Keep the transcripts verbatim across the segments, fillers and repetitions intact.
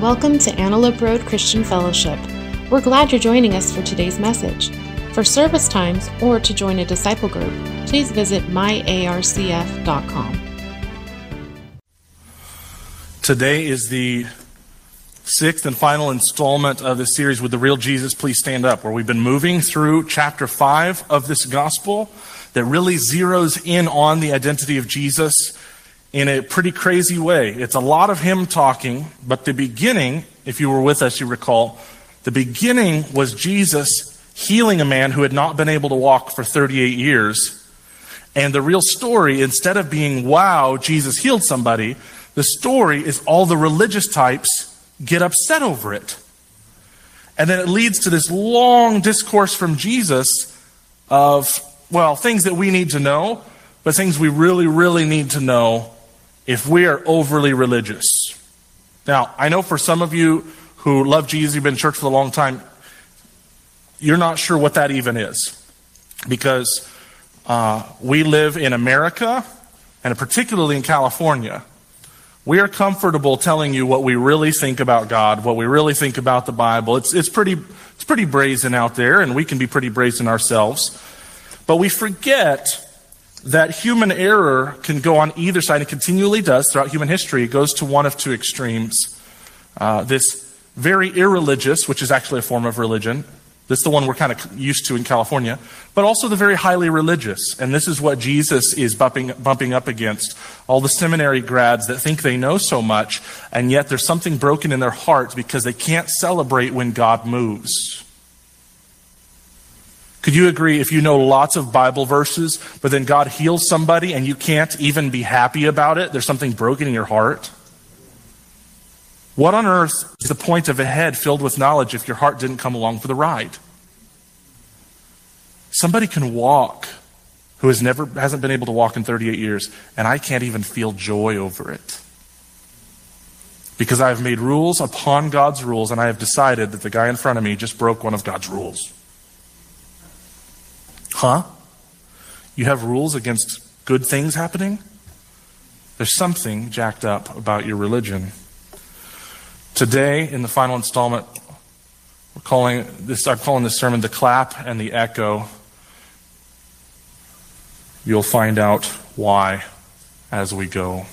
Welcome to Antelope Road Christian Fellowship. We're glad you're joining us for today's message. For service times or to join a disciple group, please visit my A R C F dot com. Today is the sixth and final installment of this series, Would the Real Jesus Please Stand Up, where we've been moving through chapter five of this gospel that really zeroes in on the identity of Jesus in a pretty crazy way. It's a lot of him talking, but the beginning, if you were with us, you recall, the beginning was Jesus healing a man who had not been able to walk for thirty-eight years. And the real story, instead of being, wow, Jesus healed somebody, the story is all the religious types get upset over it. And then it leads to this long discourse from Jesus of, well, things that we need to know, but things we really, really need to know if we are overly religious. Now, I know for some of you who love Jesus, you've been in church for a long time, you're not sure what that even is. Because uh, we live in America, and particularly in California, we are comfortable telling you what we really think about God, what we really think about the Bible. It's, it's, pretty, it's pretty brazen out there, and we can be pretty brazen ourselves. But we forget that human error can go on either side, and continually does throughout human history. It goes to one of two extremes. Uh, this very irreligious, which is actually a form of religion. This is the one we're kind of used to in California. But also the very highly religious. And this is what Jesus is bumping, bumping up against. All the seminary grads that think they know so much, and yet there's something broken in their hearts because they can't celebrate when God moves. Could you agree if you know lots of Bible verses, but then God heals somebody and you can't even be happy about it? There's something broken in your heart. What on earth is the point of a head filled with knowledge if your heart didn't come along for the ride? Somebody can walk who has never hasn't been able to walk in thirty-eight years, and I can't even feel joy over it. Because I have made rules upon God's rules, and I have decided that the guy in front of me just broke one of God's rules. Huh? You have rules against good things happening? There's something jacked up about your religion. Today, in the final installment, we're calling this, I'm calling this sermon The Clap and the Echo. You'll find out why as we go.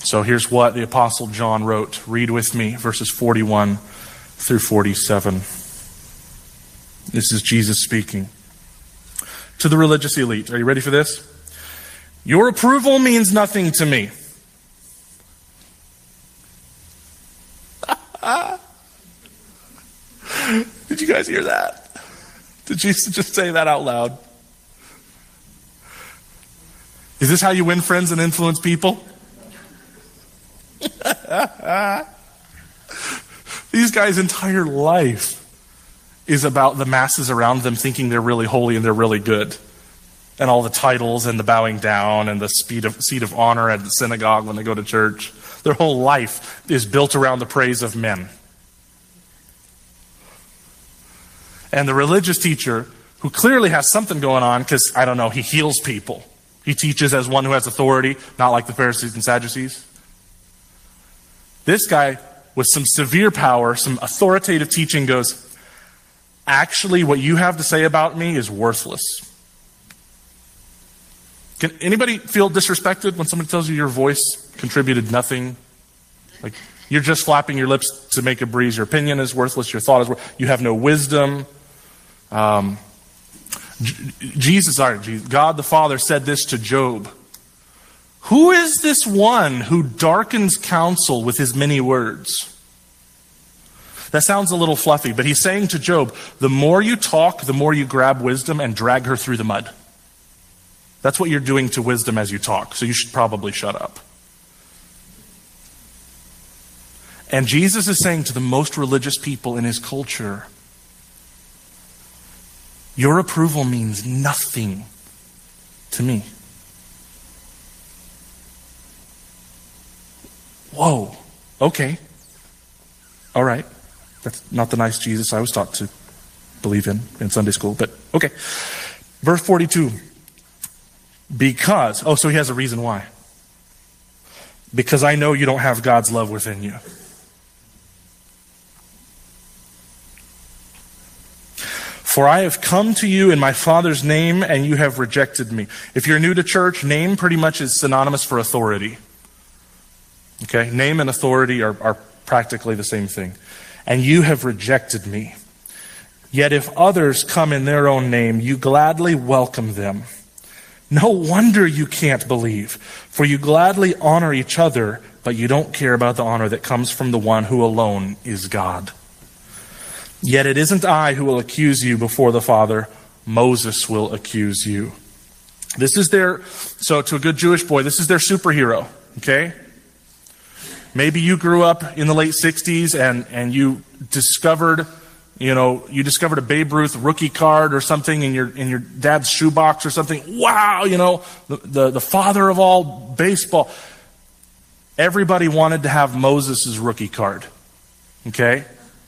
So here's what the Apostle John wrote. Read with me verses forty-one through forty-seven. This is Jesus speaking to the religious elite. Are you ready for this? Your approval means nothing to me. Did you guys hear that? Did Jesus just say that out loud? Is this how you win friends and influence people? These guys' entire life is about the masses around them thinking they're really holy and they're really good. And all the titles and the bowing down and the seat of, seat of honor at the synagogue when they go to church. Their whole life is built around the praise of men. And the religious teacher, who clearly has something going on because, I don't know, he heals people. He teaches as one who has authority, not like the Pharisees and Sadducees. This guy, with some severe power, some authoritative teaching, goes, actually, what you have to say about me is worthless. Can anybody feel disrespected when somebody tells you your voice contributed nothing? Like, you're just flapping your lips to make a breeze. Your opinion is worthless. Your thought is worthless. You have no wisdom. Um, Jesus, sorry, God the Father said this to Job. Who is this one who darkens counsel with his many words? That sounds a little fluffy, but he's saying to Job, the more you talk, the more you grab wisdom and drag her through the mud. That's what you're doing to wisdom as you talk, so you should probably shut up. And Jesus is saying to the most religious people in his culture, your approval means nothing to me. Whoa, okay. All right. That's not the nice Jesus I was taught to believe in in Sunday school, but okay. Verse forty-two. Because, oh, so he has a reason why. because I know you don't have God's love within you. For I have come to you in my Father's name, and you have rejected me. If you're new to church, name pretty much is synonymous for authority. Okay? Name and authority are, are practically the same thing. And you have rejected me. Yet if others come in their own name, you gladly welcome them. No wonder you can't believe, for you gladly honor each other, but you don't care about the honor that comes from the one who alone is God. Yet it isn't I who will accuse you before the Father. Moses will accuse you. This is their, so to a good Jewish boy, this is their superhero, okay? Maybe you grew up in the late sixties and, and you discovered... You know, you discovered a Babe Ruth rookie card or something in your in your dad's shoebox or something. Wow, you know, the, the, the father of all baseball. Everybody wanted to have Moses' rookie card, okay?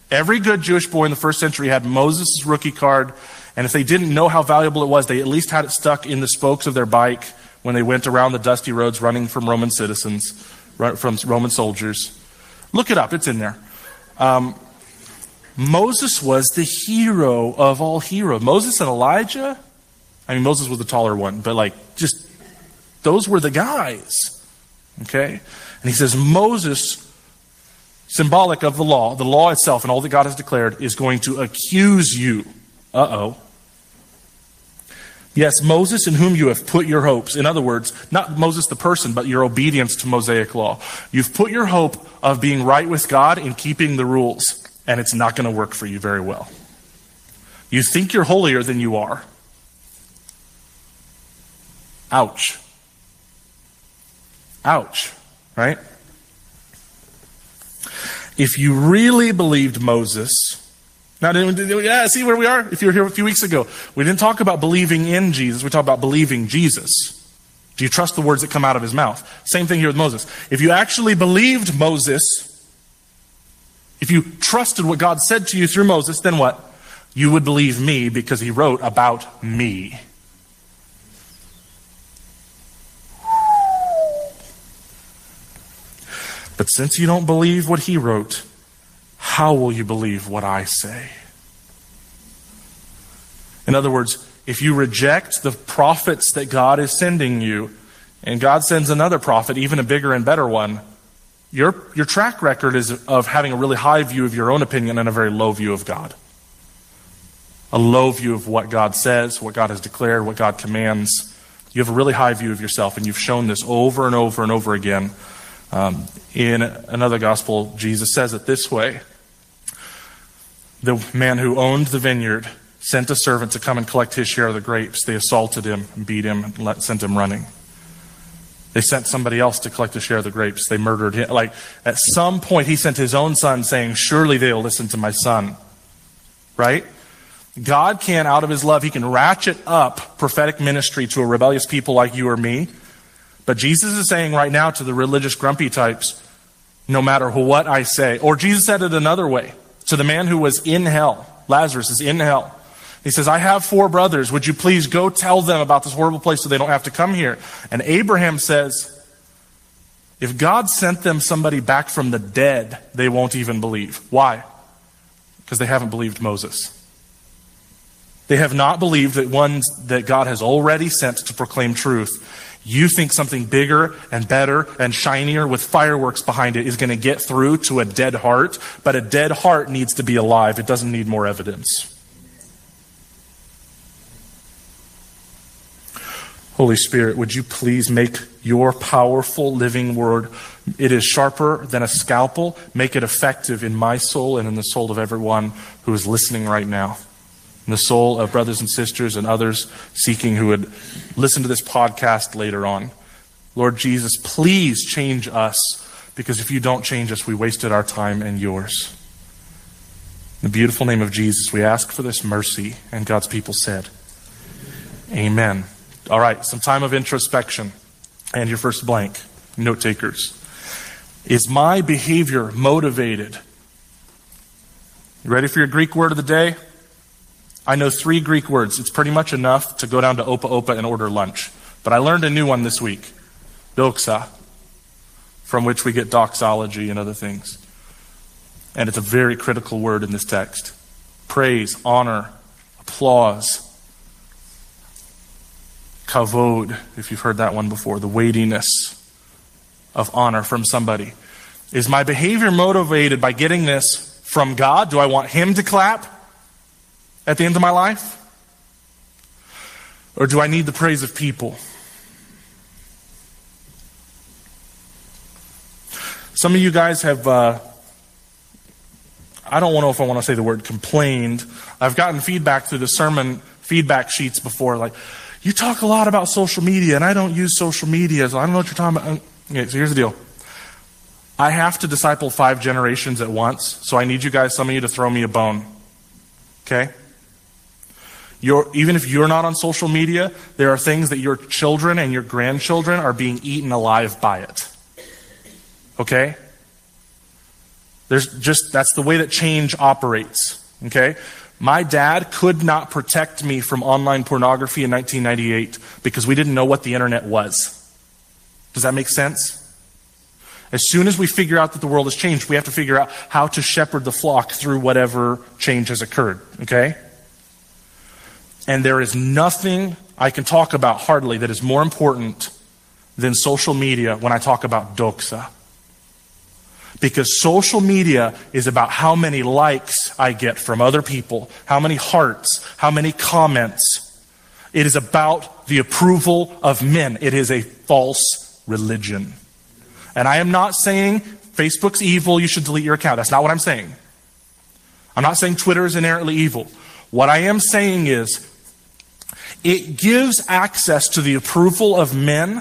Every good Jewish boy in the first century had Moses' rookie card, and if they didn't know how valuable it was, they at least had it stuck in the spokes of their bike when they went around the dusty roads running from Roman citizens, from Roman soldiers. Look it up, it's in there. Um... Moses was the hero of all heroes. Moses and Elijah, I mean, Moses was the taller one, but like just those were the guys, okay? And he says, Moses, symbolic of the law, the law itself and all that God has declared, is going to accuse you. Uh-oh. Yes, Moses in whom you have put your hopes. In other words, not Moses the person, but your obedience to Mosaic law. You've put your hope of being right with God in keeping the rules. And it's not going to work for you very well. You think you're holier than you are. Ouch. Ouch, right? If you really believed Moses, now, yeah, see where we are? If you were here a few weeks ago, we didn't talk about believing in Jesus. We talked about believing Jesus. Do you trust the words that come out of his mouth? Same thing here with Moses. If you actually believed Moses, if you trusted what God said to you through Moses, then what? You would believe me because he wrote about me. But since you don't believe what he wrote, how will you believe what I say? In other words, if you reject the prophets that God is sending you, and God sends another prophet, even a bigger and better one, Your your track record is of having a really high view of your own opinion and a very low view of God. A low view of what God says, what God has declared, what God commands. You have a really high view of yourself, and you've shown this over and over and over again. Um, in another gospel, Jesus says it this way. The man who owned the vineyard sent a servant to come and collect his share of the grapes. They assaulted him, beat him, and let, sent him running. They sent somebody else to collect a share of the grapes. They murdered him. Like, at some point, he sent his own son saying, surely they'll listen to my son. Right? God can, out of his love, he can ratchet up prophetic ministry to a rebellious people like you or me. But Jesus is saying right now to the religious grumpy types, no matter what I say. Or Jesus said it another way. To the man who was in hell. Lazarus is in hell. He says, I have four brothers. Would you please go tell them about this horrible place so they don't have to come here? And Abraham says, if God sent them somebody back from the dead, they won't even believe. Why? Because they haven't believed Moses. They have not believed that one that God has already sent to proclaim truth. You think something bigger and better and shinier with fireworks behind it is going to get through to a dead heart, but a dead heart needs to be alive. It doesn't need more evidence. Holy Spirit, would you please make your powerful living word, it is sharper than a scalpel, make it effective in my soul and in the soul of everyone who is listening right now. In the soul of brothers and sisters and others seeking who would listen to this podcast later on. Lord Jesus, please change us, because if you don't change us, we wasted our time and yours. In the beautiful name of Jesus, we ask for this mercy, and God's people said, amen. All right, some time of introspection. And your first blank, note takers. Is my behavior motivated? You ready for your Greek word of the day? I know three Greek words. It's pretty much enough to go down to Opa-Opa and order lunch. But I learned a new one this week. Doxa. from which we get doxology and other things. And it's a very critical word in this text. Praise, honor, applause, kavod, if you've heard that one before, the weightiness of honor from somebody. Is my behavior motivated by getting this from God? Do I want Him to clap at the end of my life? Or do I need the praise of people? Some of you guys have, uh, I don't know if I want to say the word complained. I've gotten feedback through the sermon feedback sheets before, like, you talk a lot about social media, and I don't use social media, so I don't know what you're talking about. Okay, so here's the deal. I have to disciple five generations at once, so I need you guys, some of you, to throw me a bone. Okay? You're, even if you're not on social media, there are things that your children and your grandchildren are being eaten alive by it. Okay? There's just, that's the way that change operates. Okay? My dad could not protect me from online pornography in nineteen ninety-eight because we didn't know what the internet was. Does that make sense? As soon as we figure out that the world has changed, we have to figure out how to shepherd the flock through whatever change has occurred, okay? And there is nothing I can talk about, hardly, that is more important than social media when I talk about doxa. Because social media is about how many likes I get from other people, how many hearts, how many comments. It is about the approval of men. It is a false religion. And I am not saying Facebook's evil, you should delete your account. That's not what I'm saying. I'm not saying Twitter is inherently evil. What I am saying is, it gives access to the approval of men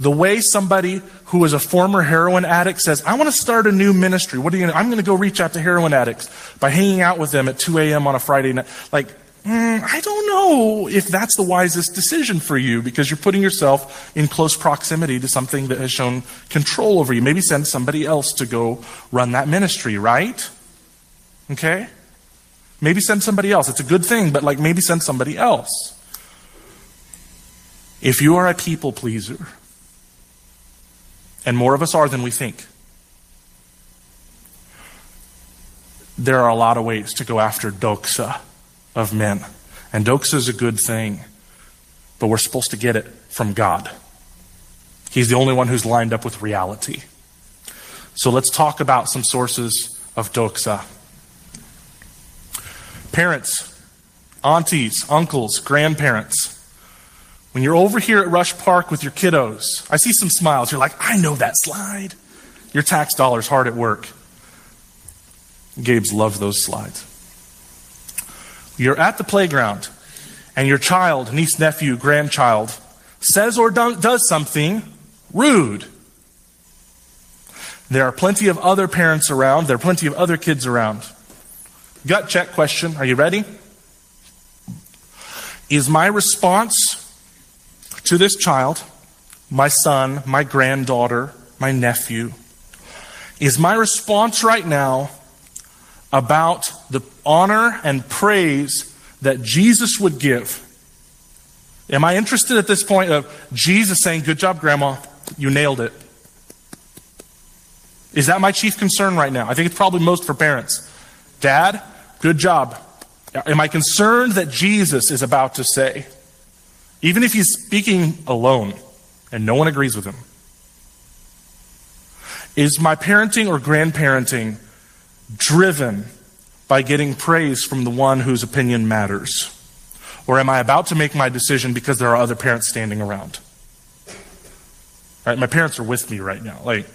the way somebody who is a former heroin addict says, I want to start a new ministry. What are you gonna, I'm going to go reach out to heroin addicts by hanging out with them at two a.m. on a Friday night. Like, mm, I don't know if that's the wisest decision for you because you're putting yourself in close proximity to something that has shown control over you. Maybe send somebody else to go run that ministry, right? Okay? Maybe send somebody else. It's a good thing, but like maybe send somebody else. If you are a people pleaser, and more of us are than we think, there are a lot of ways to go after doxa of men. And doxa is a good thing, but we're supposed to get it from God. He's the only one who's lined up with reality. So let's talk about some sources of doxa. Parents, aunties, uncles, grandparents. When you're over here at Rush Park with your kiddos, I see some smiles. You're like, I know that slide. Your tax dollar's hard at work. Gabe's loved those slides. You're at the playground, and your child, niece, nephew, grandchild, says or does something rude. There are plenty of other parents around. There are plenty of other kids around. Gut check question. Are you ready? Is my response to this child, my son, my granddaughter, my nephew, is my response right now about the honor and praise that Jesus would give? Am I interested at this point of Jesus saying, good job, Grandma, you nailed it? Is that my chief concern right now? I think it's probably most for parents. Dad, good job. Am I concerned that Jesus is about to say, even if he's speaking alone and no one agrees with him? Is my parenting or grandparenting driven by getting praise from the one whose opinion matters? Or am I about to make my decision because there are other parents standing around? Right, my parents are with me right now. Like,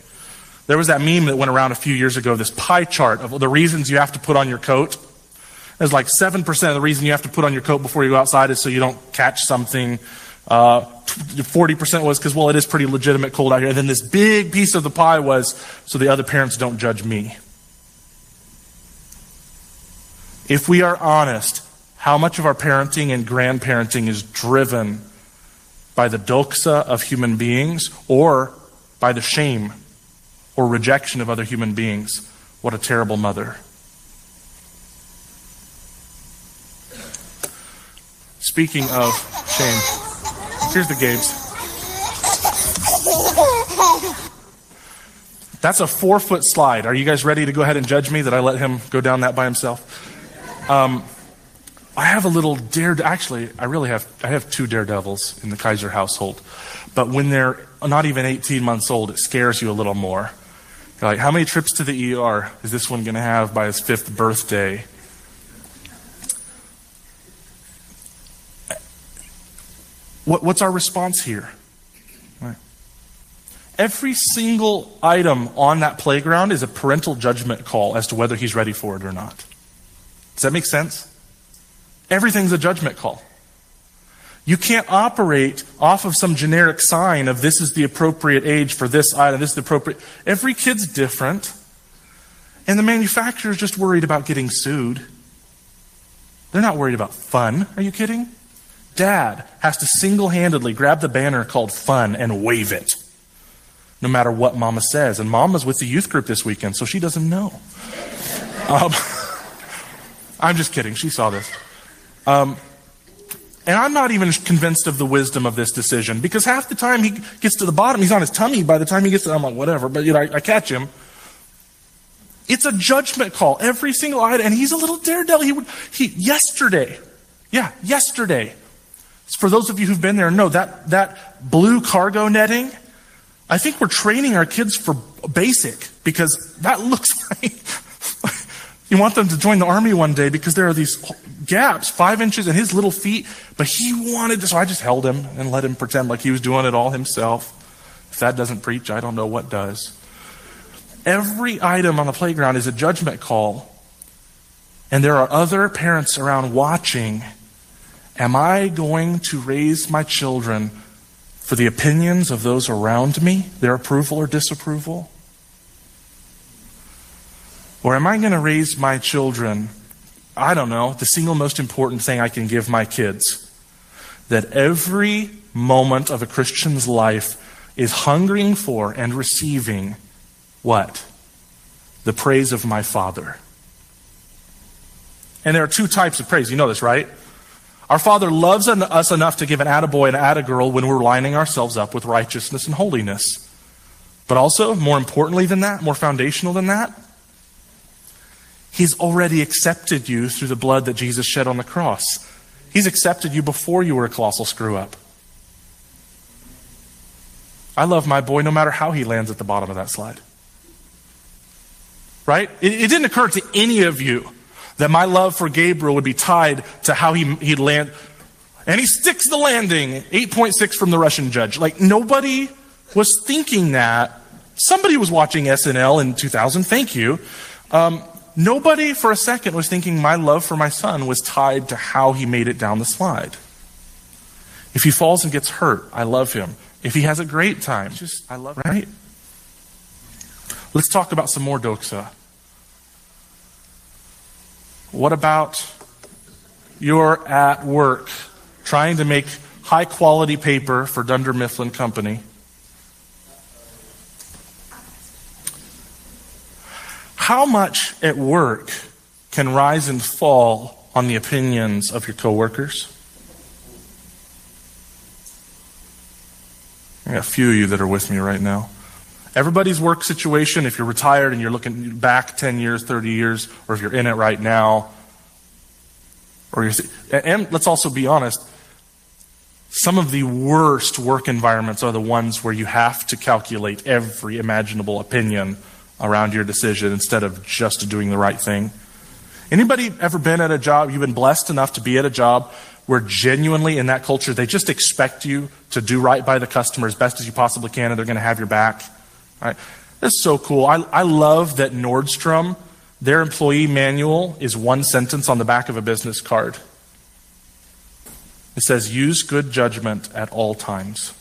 there was that meme that went around a few years ago, this pie chart of the reasons you have to put on your coat. There's like seven percent of the reason you have to put on your coat before you go outside is so you don't catch something. Uh, forty percent was because, well, it is pretty legitimate cold out here. And then this big piece of the pie was so the other parents don't judge me. If we are honest, how much of our parenting and grandparenting is driven by the doxa of human beings or by the shame or rejection of other human beings? What a terrible mother. Speaking of shame, here's the Gabes. That's a four-foot slide. Are you guys ready to go ahead and judge me that I let him go down that by himself? Um, I have a little dare. Actually, I really have. I have two daredevils in the Kaiser household. But when they're not even eighteen months old, it scares you a little more. You're like, how many trips to the E R is this one going to have by his fifth birthday? What, what's our response here? Every single item on that playground is a parental judgment call as to whether he's ready for it or not. Does that make sense? Everything's a judgment call. You can't operate off of some generic sign of this is the appropriate age for this item, this is the appropriate. Every kid's different. And the manufacturer's just worried about getting sued. They're not worried about fun. Are you kidding? Dad has to single-handedly grab the banner called fun and wave it. No matter what Mama says. And Mama's with the youth group this weekend, so she doesn't know. Um, I'm just kidding. She saw this. Um, and I'm not even convinced of the wisdom of this decision, because half the time he gets to the bottom, he's on his tummy by the time he gets to the, I'm like, whatever, but you know, I, I catch him. It's a judgment call. Every single item. And he's a little daredevil. He would, he, yesterday, yeah, yesterday, for those of you who've been there, know that, that blue cargo netting, I think we're training our kids for basic, because that looks like you want them to join the army one day, because there are these gaps, five inches in his little feet, but he wanted to, so I just held him and let him pretend like he was doing it all himself. If that doesn't preach, I don't know what does. Every item on the playground is a judgment call, and there are other parents around watching. Am I going to raise my children for the opinions of those around me, their approval or disapproval? Or am I going to raise my children, I don't know, the single most important thing I can give my kids, that every moment of a Christian's life is hungering for and receiving what? The praise of my Father. And there are two types of praise. You know this, right? Our Father loves us enough to give an attaboy and attagirl when we're lining ourselves up with righteousness and holiness. But also, more importantly than that, more foundational than that, He's already accepted you through the blood that Jesus shed on the cross. He's accepted you before you were a colossal screw-up. I love my boy no matter how he lands at the bottom of that slide. Right? It, it didn't occur to any of you that my love for Gabriel would be tied to how he, he'd land. And he sticks the landing, eight point six from the Russian judge. Like, nobody was thinking that. Somebody was watching S N L in two thousand, thank you. Um, nobody for a second was thinking my love for my son was tied to how he made it down the slide. If he falls and gets hurt, I love him. If he has a great time, just I love him. Right? Let's talk about some more doxa. What about you're at work trying to make high-quality paper for Dunder Mifflin Company? How much at work can rise and fall on the opinions of your coworkers? I got a few of you that are with me right now. Everybody's work situation, if you're retired and you're looking back ten years, thirty years, or if you're in it right now, or you're, and let's also be honest, some of the worst work environments are the ones where you have to calculate every imaginable opinion around your decision instead of just doing the right thing. Anybody ever been at a job, you've been blessed enough to be at a job where genuinely in that culture they just expect you to do right by the customer as best as you possibly can, and they're going to have your back? All right. That's so cool. I, I love that Nordstrom, their employee manual is one sentence on the back of a business card. It says, use good judgment at all times.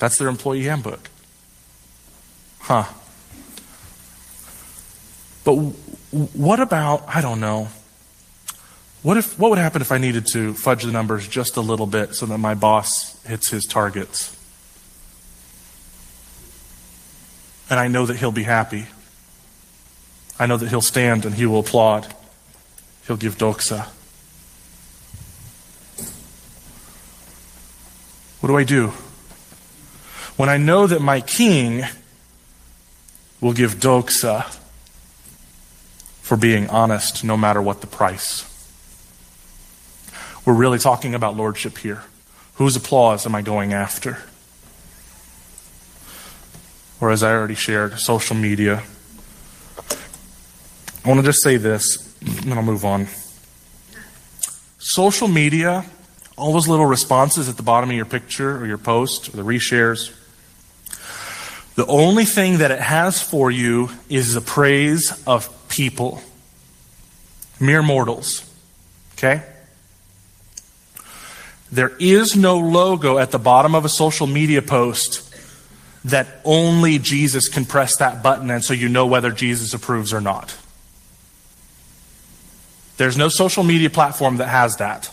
That's their employee handbook. Huh. But w- what about, I don't know, what if? What would happen if I needed to fudge the numbers just a little bit so that my boss hits his targets? And I know that he'll be happy. I know that he'll stand and he will applaud. He'll give doxa. What do I do? when I know that my king will give doxa for being honest no matter what the price. We're really talking about lordship here. Whose applause am I going after? Or as I already shared, social media. I want to just say this, and I'll move on. Social media, all those little responses at the bottom of your picture or your post or the reshares, the only thing that it has for you is the praise of people, mere mortals, okay? There is no logo at the bottom of a social media post that only Jesus can press that button and so you know whether Jesus approves or not. There's no social media platform that has that.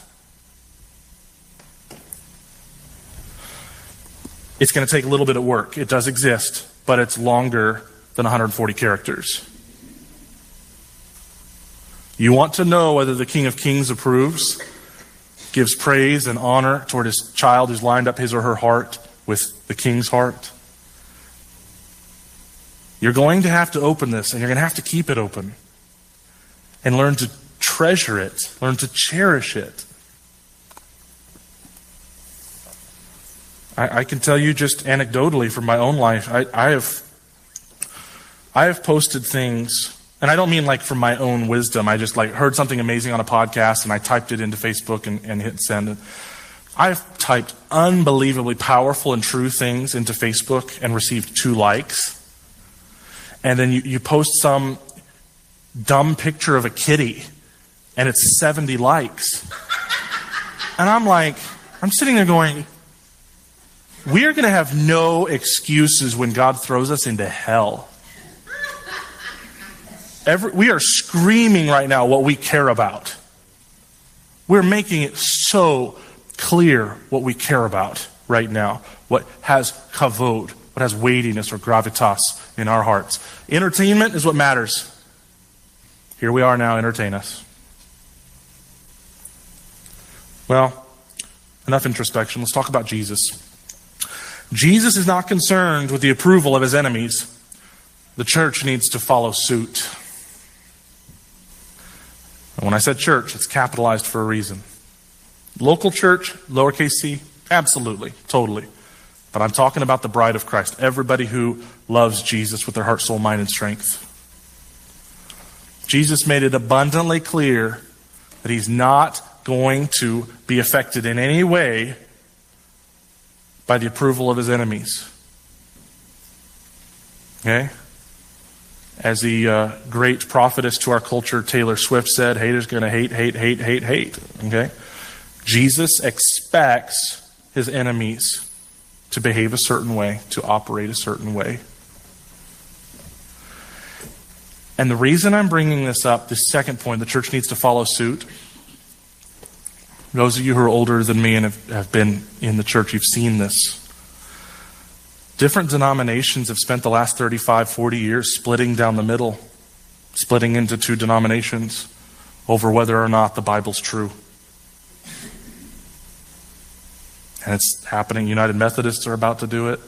It's going to take a little bit of work. It does exist, but it's longer than one hundred forty characters. You want to know whether the King of Kings approves, gives praise and honor toward his child who's lined up his or her heart with the king's heart. You're going to have to open this, and you're going to have to keep it open and learn to treasure it, learn to cherish it. I, I can tell you just anecdotally from my own life, I, I have I have posted things, and I don't mean like from my own wisdom. I just like heard something amazing on a podcast, and I typed it into Facebook and, and hit send. I've typed unbelievably powerful and true things into Facebook and received two likes. And then you, you post some dumb picture of a kitty, and it's seventy likes. And I'm like, I'm sitting there going, we're going to have no excuses when God throws us into hell. Every, we are screaming right now what we care about. We're making it so clear what we care about right now, what has kavod, what has weightiness or gravitas in our hearts. Entertainment is what matters. Here we are now, entertain us. Well, enough introspection. Let's talk about Jesus. Jesus is not concerned with the approval of his enemies. The church needs to follow suit. And when I said church, it's capitalized for a reason. Local church, lowercase c, absolutely, totally. But I'm talking about the bride of Christ, everybody who loves Jesus with their heart, soul, mind, and strength. Jesus made it abundantly clear that he's not going to be affected in any way by the approval of his enemies. Okay? As the uh, great prophetess to our culture, Taylor Swift, said, haters gonna hate, hate, hate, hate, hate. Okay? Jesus expects his enemies to behave a certain way, to operate a certain way. And the reason I'm bringing this up, this second point, the church needs to follow suit. Those of you who are older than me and have, have been in the church, you've seen this. Different denominations have spent the last thirty-five, forty years splitting down the middle, splitting into two denominations over whether or not the Bible's true. And it's happening. United Methodists are about to do it.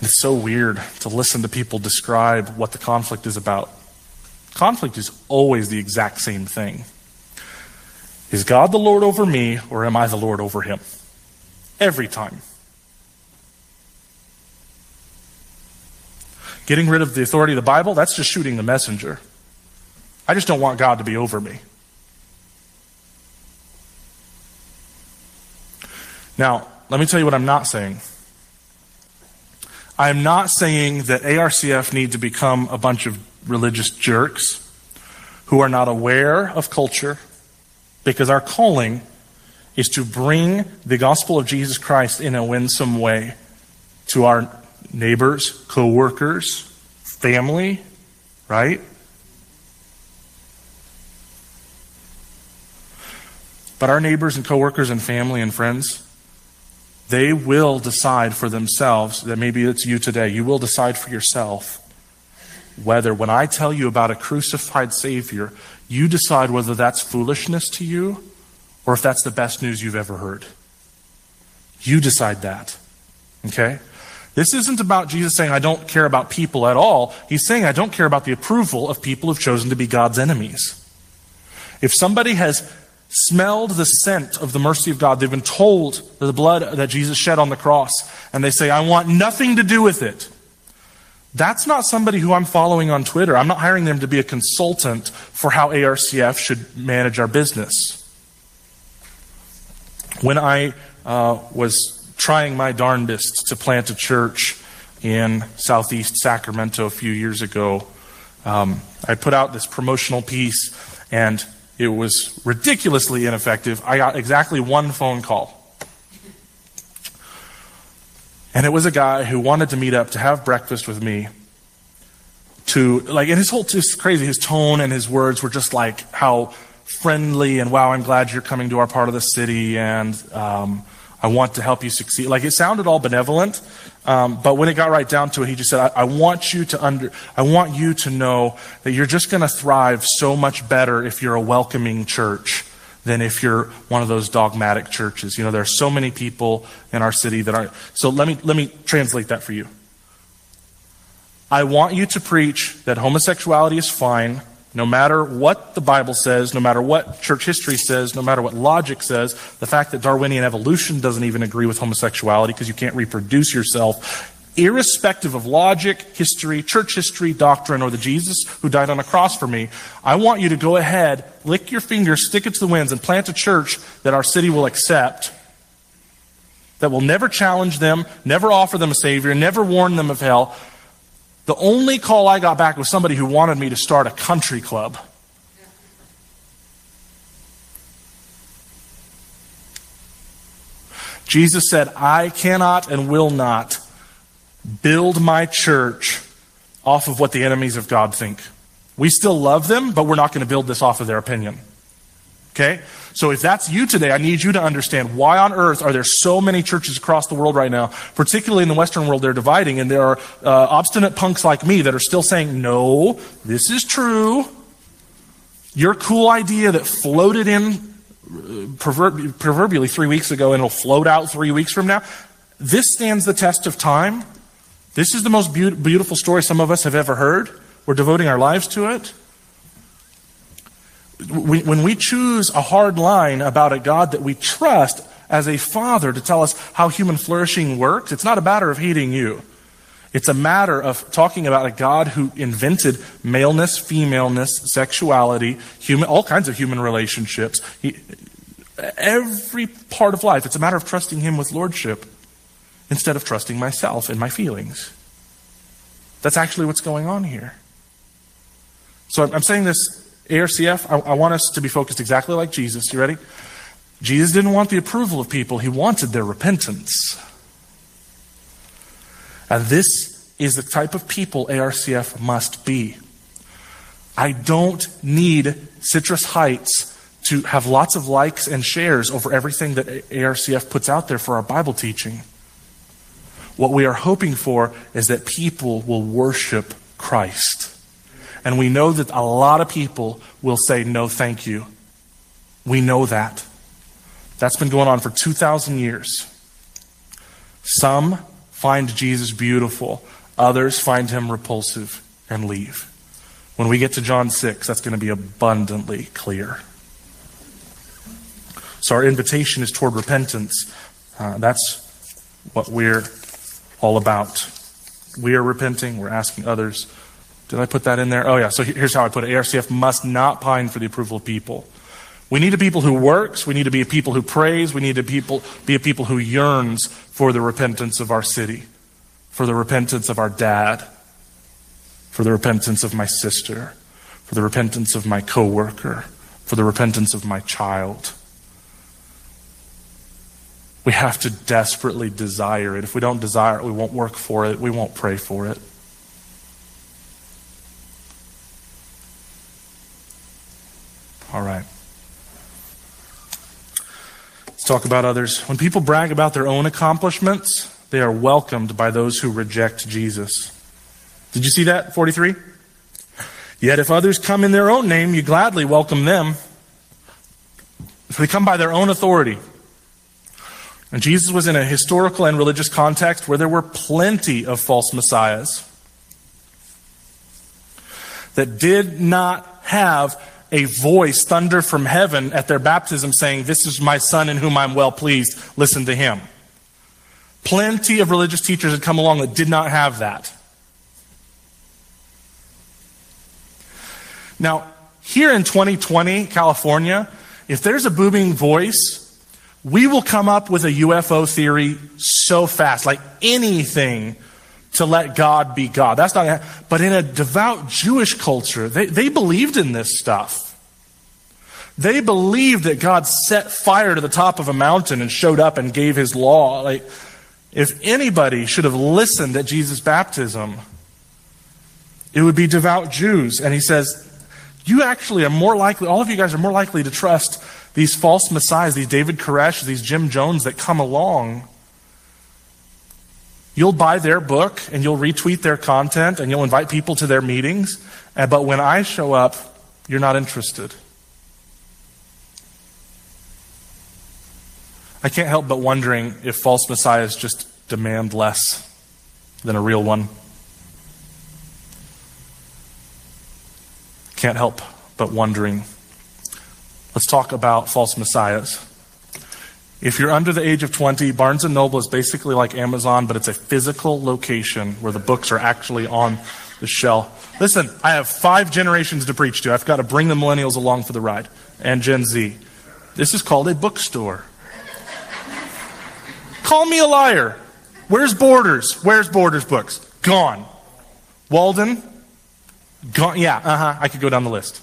It's so weird to listen to people describe what the conflict is about. Conflict is always the exact same thing. Is God the Lord over me, or am I the Lord over him? Every time. Getting rid of the authority of the Bible, that's just shooting the messenger. I just don't want God to be over me. Now, let me tell you what I'm not saying. I am not saying that A R C F need to become a bunch of religious jerks who are not aware of culture, because our calling is to bring the gospel of Jesus Christ in a winsome way to our neighbors, co-workers, family, right? But our neighbors and co-workers and family and friends, they will decide for themselves, that maybe it's you today, you will decide for yourself whether when I tell you about a crucified Savior, you decide whether that's foolishness to you or if that's the best news you've ever heard. You decide that. Okay? This isn't about Jesus saying, I don't care about people at all. He's saying, I don't care about the approval of people who've chosen to be God's enemies. If somebody has smelled the scent of the mercy of God, they've been told that the blood that Jesus shed on the cross, and they say, I want nothing to do with it. That's not somebody who I'm following on Twitter. I'm not hiring them to be a consultant for how A R C F should manage our business. When I uh, was trying my darndest to plant a church in southeast Sacramento a few years ago, um, I put out this promotional piece, and it was ridiculously ineffective. I got exactly one phone call. And it was a guy who wanted to meet up to have breakfast with me. To like, and his whole, it's crazy, his tone and his words were just like how friendly and, wow, I'm glad you're coming to our part of the city, and um, I want to help you succeed. Like, it sounded all benevolent, um, but when it got right down to it, he just said, I, I want you to under, I want you to know that you're just going to thrive so much better if you're a welcoming church than if you're one of those dogmatic churches. You know, there are so many people in our city that aren't. So let me let me translate that for you. I want you to preach that homosexuality is fine, no matter what the Bible says, no matter what church history says, no matter what logic says. The fact that Darwinian evolution doesn't even agree with homosexuality because you can't reproduce yourself, irrespective of logic, history, church history, doctrine, or the Jesus who died on a cross for me, I want you to go ahead, lick your fingers, stick it to the winds, and plant a church that our city will accept, that will never challenge them, never offer them a savior, never warn them of hell. The only call I got back was somebody who wanted me to start a country club. Jesus said, I cannot and will not build my church off of what the enemies of God think. We still love them, but we're not going to build this off of their opinion. Okay? So if that's you today, I need you to understand, why on earth are there so many churches across the world right now, particularly in the Western world? They're dividing, and there are uh, obstinate punks like me that are still saying, no, this is true. Your cool idea that floated in proverb- proverbially three weeks ago and it'll float out three weeks from now, this stands the test of time. This is the most be- beautiful story some of us have ever heard. We're devoting our lives to it. We, when we choose a hard line about a God that we trust as a father to tell us how human flourishing works, it's not a matter of hating you. It's a matter of talking about a God who invented maleness, femaleness, sexuality, human, all kinds of human relationships, he, every part of life. It's a matter of trusting him with lordship instead of trusting myself and my feelings. That's actually what's going on here. So I'm saying this, A R C F, I, I want us to be focused exactly like Jesus. You ready? Jesus didn't want the approval of people. He wanted their repentance. And this is the type of people A R C F must be. I don't need Citrus Heights to have lots of likes and shares over everything that A R C F puts out there for our Bible teaching. What we are hoping for is that people will worship Christ. And we know that a lot of people will say, no, thank you. We know that. That's been going on for two thousand years. Some find Jesus beautiful. Others find him repulsive and leave. When we get to John six, that's going to be abundantly clear. So our invitation is toward repentance. Uh, that's what we're all about. We are repenting. We're asking others. Did I put that in there? Oh yeah, so here's how I put it. A R C F must not pine for the approval of people. We need a people who works. We need to be a people who prays. We need to people, be a people who yearns for the repentance of our city, for the repentance of our dad, for the repentance of my sister, for the repentance of my coworker, for the repentance of my child. We have to desperately desire it. If we don't desire it, we won't work for it. We won't pray for it. All right. Let's talk about others. When people brag about their own accomplishments, they are welcomed by those who reject Jesus. Did you see that? forty-three? Yet if others come in their own name, you gladly welcome them. If they come by their own authority, And Jesus was in a historical and religious context where there were plenty of false messiahs that did not have a voice thunder from heaven at their baptism saying, "This is my son in whom I'm well pleased, listen to him." Plenty of religious teachers had come along that did not have that. Now, here in twenty twenty, California, if there's a booming voice, we will come up with a U F O theory so fast, like anything to let God be God. That's not gonna happen. But in a devout Jewish culture, they, they believed in this stuff. They believed that God set fire to the top of a mountain and showed up and gave his law. Like, if anybody should have listened at Jesus' baptism, it would be devout Jews. And he says, you actually are more likely, all of you guys are more likely to trust these false messiahs, these David Koresh, these Jim Jones that come along. You'll buy their book and you'll retweet their content and you'll invite people to their meetings. But when I show up, you're not interested. I can't help but wondering if false messiahs just demand less than a real one. Can't help but wondering. Let's talk about false messiahs. If you're under the age of twenty, Barnes and Noble is basically like Amazon, but it's a physical location where the books are actually on the shelf. Listen, I have five generations to preach to. I've got to bring the millennials along for the ride, and Gen Z. This is called a bookstore. Call me a liar. Where's Borders? Where's Borders books? Gone. Walden? Gone. Yeah, uh-huh, I could go down the list.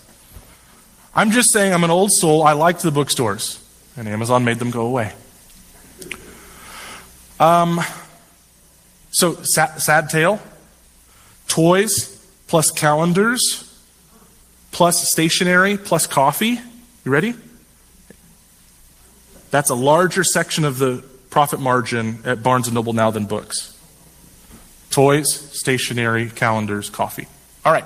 I'm just saying I'm an old soul. I liked the bookstores. And Amazon made them go away. Um, so, sad, sad tale. Toys, plus calendars, plus stationery, plus coffee. You ready? That's a larger section of the profit margin at Barnes and Noble now than books. Toys, stationery, calendars, coffee. All right.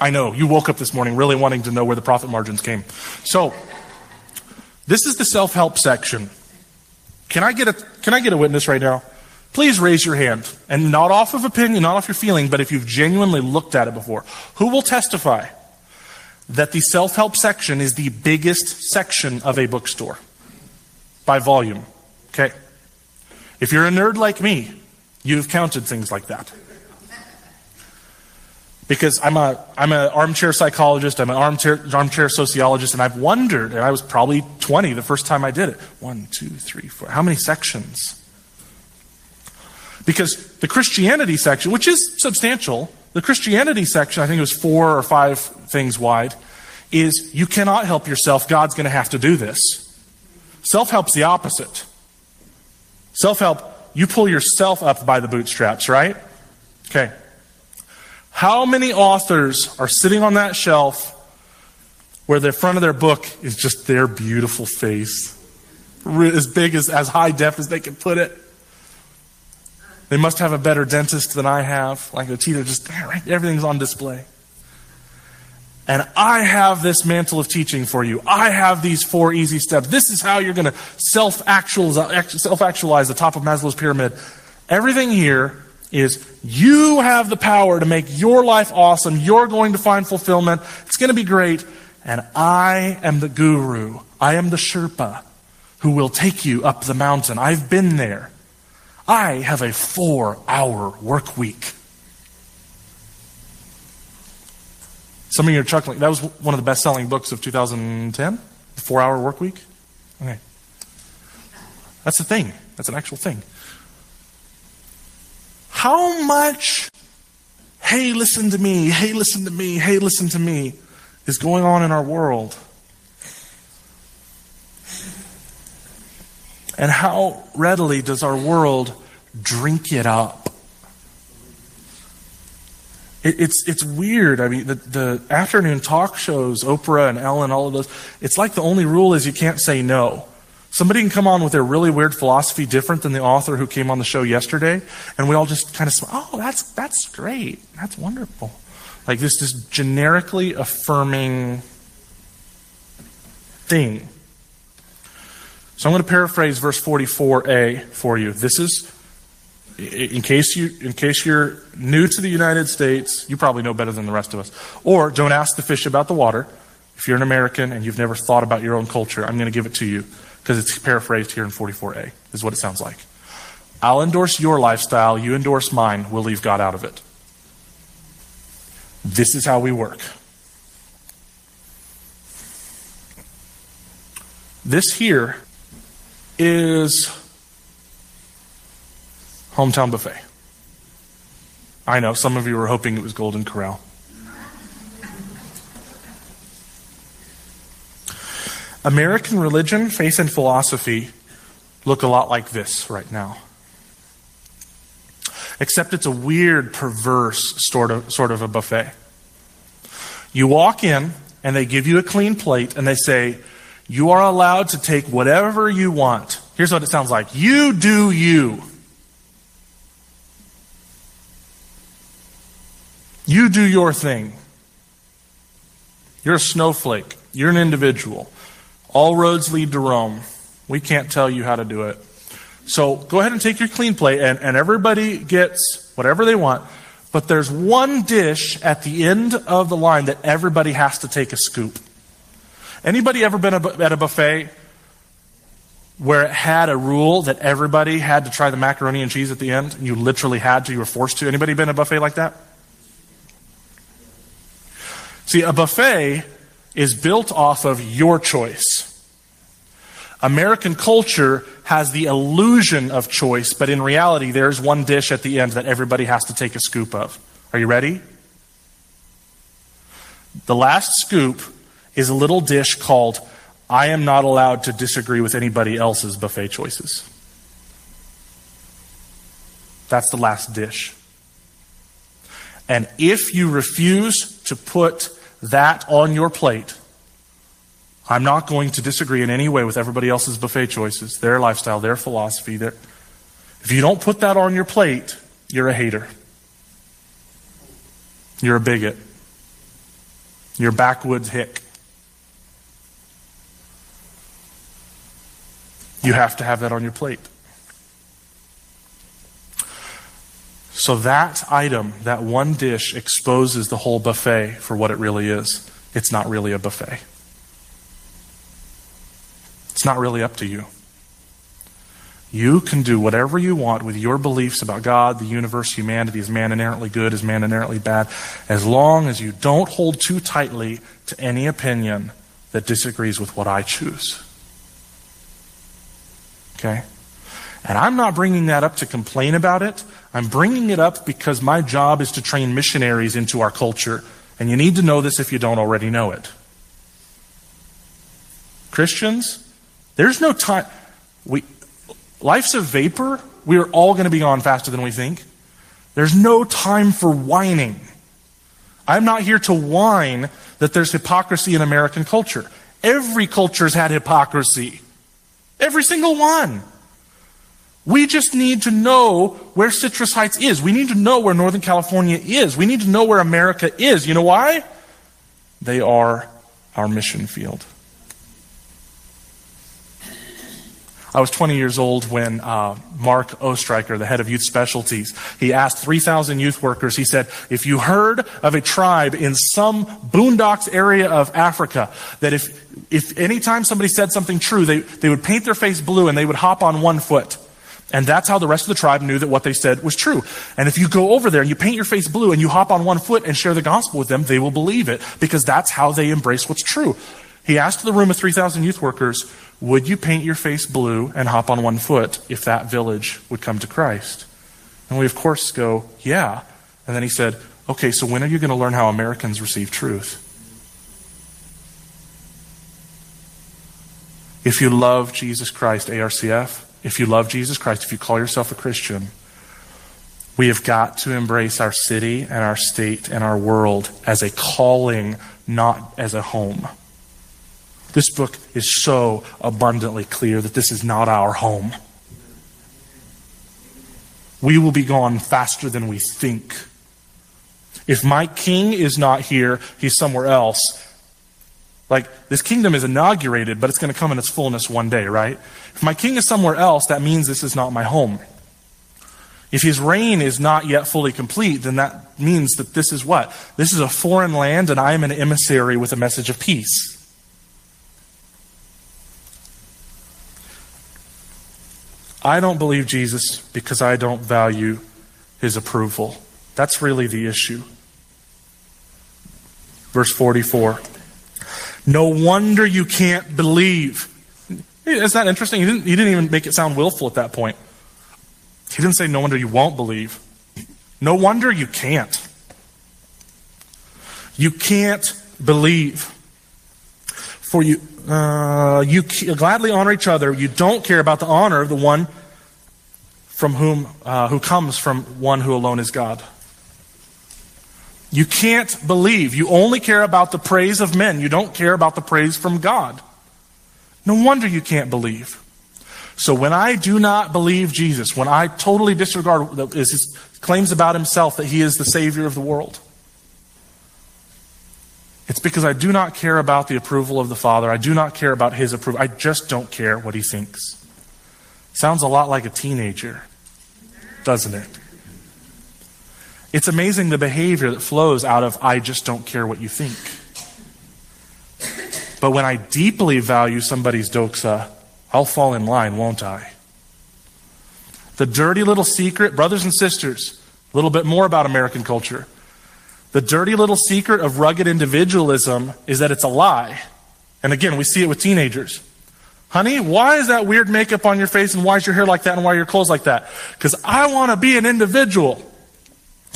I know, you woke up this morning really wanting to know where the profit margins came. So, this is the self-help section. Can I get a can I get a witness right now? Please raise your hand. And not off of opinion, not off your feeling, but if you've genuinely looked at it before. Who will testify that the self-help section is the biggest section of a bookstore? By volume. Okay. If you're a nerd like me, you've counted things like that. Because I'm a I'm an armchair psychologist, I'm an armchair armchair sociologist, and I've wondered, and I was probably twenty the first time I did it. One, two, three, four. How many sections? Because the Christianity section, which is substantial, the Christianity section, I think it was four or five things wide, is you cannot help yourself. God's going to have to do this. Self-help's the opposite. Self-help, you pull yourself up by the bootstraps, right? Okay. How many authors are sitting on that shelf where the front of their book is just their beautiful face, as big as, as high def as they can put it? They must have a better dentist than I have. Like the teeth are just, everything's on display. And I have this mantle of teaching for you. I have these four easy steps. This is how you're going to self-actualize, self-actualize the top of Maslow's pyramid. Everything here is you have the power to make your life awesome. You're going to find fulfillment. It's going to be great. And I am the guru. I am the Sherpa who will take you up the mountain. I've been there. I have a four-hour work week. Some of you are chuckling. That was one of the best-selling books of two thousand ten, The Four-Hour Work Week. Okay. That's a thing. That's an actual thing. How much, hey, listen to me, hey, listen to me, hey, listen to me, is going on in our world? And how readily does our world drink it up? It, it's it's weird. I mean, the, the afternoon talk shows, Oprah and Ellen, all of those, it's like the only rule is you can't say no. Somebody can come on with their really weird philosophy different than the author who came on the show yesterday, and we all just kind of smile, oh, that's that's great. That's wonderful. Like this this generically affirming thing. So I'm going to paraphrase verse forty-four A for you. This is, in case, you, in case you're new to the United States, you probably know better than the rest of us. Or don't ask the fish about the water. If you're an American and you've never thought about your own culture, I'm going to give it to you because it's paraphrased here in forty-four A is what it sounds like. I'll endorse your lifestyle. You endorse mine. We'll leave God out of it. This is how we work. This here is Hometown Buffet. I know, some of you were hoping it was Golden Corral. American religion, faith, and philosophy look a lot like this right now. Except it's a weird, perverse sort of, sort of a buffet. You walk in, and they give you a clean plate, and they say, you are allowed to take whatever you want. Here's what it sounds like. You do you. You do your thing. You're a snowflake. You're an individual. All roads lead to Rome. We can't tell you how to do it. So go ahead and take your clean plate, and, and everybody gets whatever they want. But there's one dish at the end of the line that everybody has to take a scoop. Anybody ever been at a buffet where it had a rule that everybody had to try the macaroni and cheese at the end? And you literally had to, you were forced to. Anybody been at a buffet like that? See, a buffet is built off of your choice. American culture has the illusion of choice, but in reality, there's one dish at the end that everybody has to take a scoop of. Are you ready? The last scoop is a little dish called, I am not allowed to disagree with anybody else's buffet choices. That's the last dish. And if you refuse to put that on your plate, I'm not going to disagree in any way with everybody else's buffet choices, their lifestyle, their philosophy. Their... If you don't put that on your plate, you're a hater. You're a bigot. You're a backwoods hick. You have to have that on your plate. So that item, that one dish, exposes the whole buffet for what it really is. It's not really a buffet. It's not really up to you. You can do whatever you want with your beliefs about God, the universe, humanity. Is man inherently good? Is man inherently bad? As long as you don't hold too tightly to any opinion that disagrees with what I choose. Okay? And I'm not bringing that up to complain about it. I'm bringing it up because my job is to train missionaries into our culture. And you need to know this if you don't already know it. Christians, there's no time. We, life's a vapor. We are all going to be gone faster than we think. There's no time for whining. I'm not here to whine that there's hypocrisy in American culture. Every culture's had hypocrisy. Every single one. We just need to know where Citrus Heights is. We need to know where Northern California is. We need to know where America is. You know why? They are our mission field. I was twenty years old when uh, Mark Ostriker, the head of Youth Specialties, he asked three thousand youth workers, he said, if you heard of a tribe in some boondocks area of Africa, that if if any time somebody said something true, they, they would paint their face blue and they would hop on one foot. And that's how the rest of the tribe knew that what they said was true. And if you go over there and you paint your face blue and you hop on one foot and share the gospel with them, they will believe it because that's how they embrace what's true. He asked the room of three thousand youth workers, would you paint your face blue and hop on one foot if that village would come to Christ? And we, of course, go, yeah. And then he said, okay, so when are you going to learn how Americans receive truth? If you love Jesus Christ, A R C F, if you love Jesus Christ, if you call yourself a Christian, we have got to embrace our city and our state and our world as a calling, not as a home. This book is so abundantly clear that this is not our home. We will be gone faster than we think. If my king is not here, he's somewhere else. Like, this kingdom is inaugurated, but it's going to come in its fullness one day, right? If my king is somewhere else, that means this is not my home. If his reign is not yet fully complete, then that means that this is what? This is a foreign land, and I am an emissary with a message of peace. I don't believe Jesus because I don't value his approval. That's really the issue. Verse forty-four. No wonder you can't believe. Isn't that interesting? He didn't, he didn't even make it sound willful at that point. He didn't say, no wonder you won't believe. No wonder you can't. You can't believe. For you, uh, you gladly honor each other. You don't care about the honor of the one from whom, uh, who comes from one who alone is God. You can't believe. You only care about the praise of men. You don't care about the praise from God. No wonder you can't believe. So when I do not believe Jesus, when I totally disregard his claims about himself that he is the Savior of the world, it's because I do not care about the approval of the Father. I do not care about his approval. I just don't care what he thinks. Sounds a lot like a teenager, doesn't it? It's amazing the behavior that flows out of, I just don't care what you think. But when I deeply value somebody's doxa, I'll fall in line, won't I? The dirty little secret, brothers and sisters, a little bit more about American culture. The dirty little secret of rugged individualism is that it's a lie. And again, we see it with teenagers. Honey, why is that weird makeup on your face, and why is your hair like that, and why are your clothes like that? Because I want to be an individual.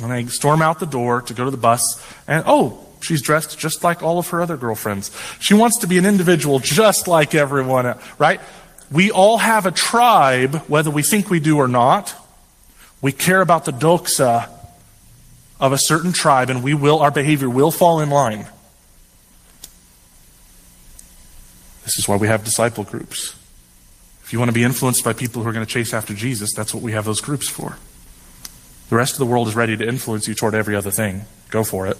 And they storm out the door to go to the bus, and oh, she's dressed just like all of her other girlfriends. She wants to be an individual just like everyone else, right? We all have a tribe, whether we think we do or not. We care about the doxa of a certain tribe, and we will, our behavior will fall in line. This is why we have disciple groups. If you want to be influenced by people who are going to chase after Jesus, that's what we have those groups for. The rest of the world is ready to influence you toward every other thing. Go for it.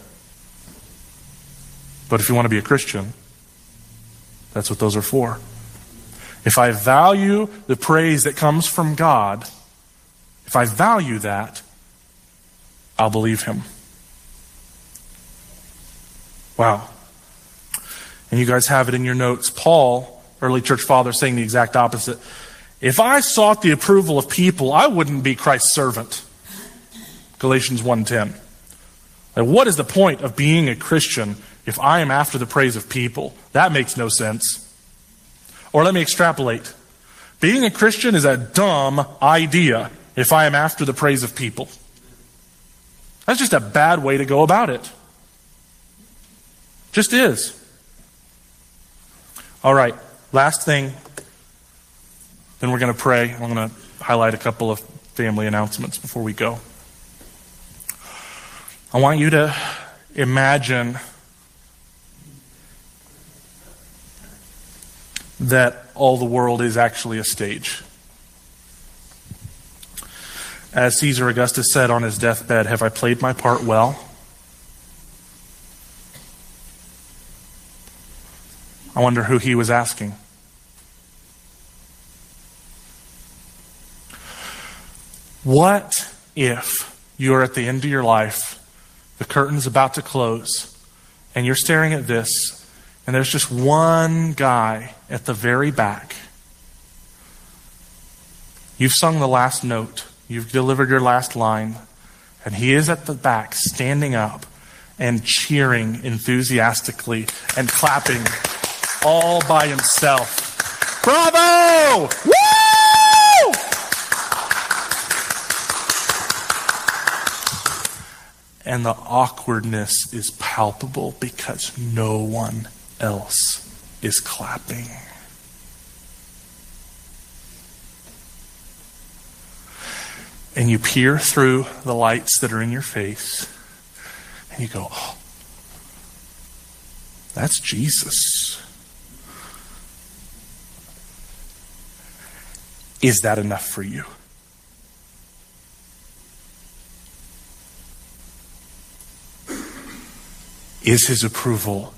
But if you want to be a Christian, that's what those are for. If I value the praise that comes from God, if I value that, I'll believe him. Wow. And you guys have it in your notes. Paul, early church father, saying the exact opposite. If I sought the approval of people, I wouldn't be Christ's servant. Galatians one ten. Like, what is the point of being a Christian if I am after the praise of people? That makes no sense. Or let me extrapolate. Being a Christian is a dumb idea if I am after the praise of people. That's just a bad way to go about it. Just is. All right, last thing. Then we're going to pray. I'm going to highlight a couple of family announcements before we go. I want you to imagine that all the world is actually a stage. As Caesar Augustus said on his deathbed, have I played my part well? I wonder who he was asking. What if you're at the end of your life, the curtain's about to close, and you're staring at this, and there's just one guy at the very back. You've sung the last note. You've delivered your last line. And he is at the back, standing up and cheering enthusiastically and clapping all by himself. Bravo! Woo! And the awkwardness is palpable because no one else is clapping. And you peer through the lights that are in your face, and you go, oh, that's Jesus. Is that enough for you? Is his approval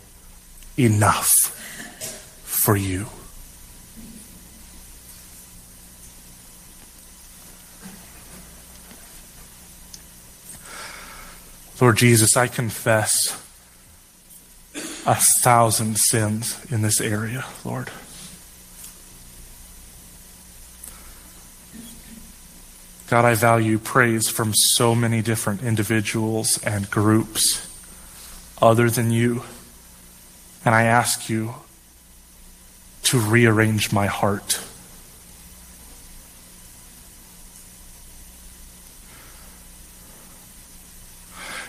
enough? for you. Lord Jesus, I confess a thousand sins in this area, Lord. God, I value praise from so many different individuals and groups other than you. And I ask you to rearrange my heart.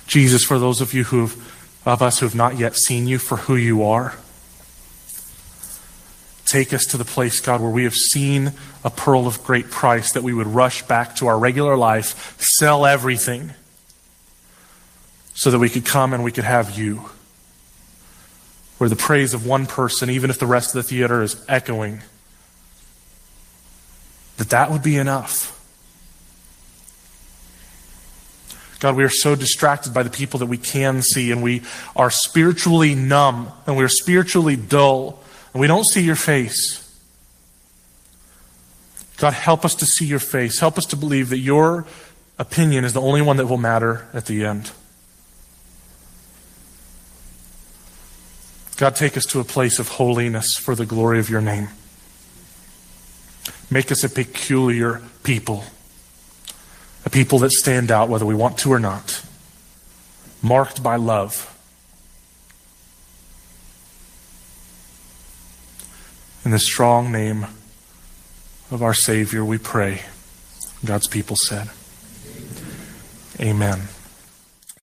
Jesus, for those of you who of us who have not yet seen you for who you are, take us to the place, God, where we have seen a pearl of great price, that we would rush back to our regular life, sell everything, so that we could come and we could have you. Where the praise of one person, even if the rest of the theater is echoing, that that would be enough. God, we are so distracted by the people that we can see, and we are spiritually numb, and we are spiritually dull. And we don't see your face. God, help us to see your face. Help us to believe that your opinion is the only one that will matter at the end. God, take us to a place of holiness for the glory of your name. Make us a peculiar people, a people that stand out whether we want to or not, marked by love. In the strong name of our Savior, we pray. God's people said, amen.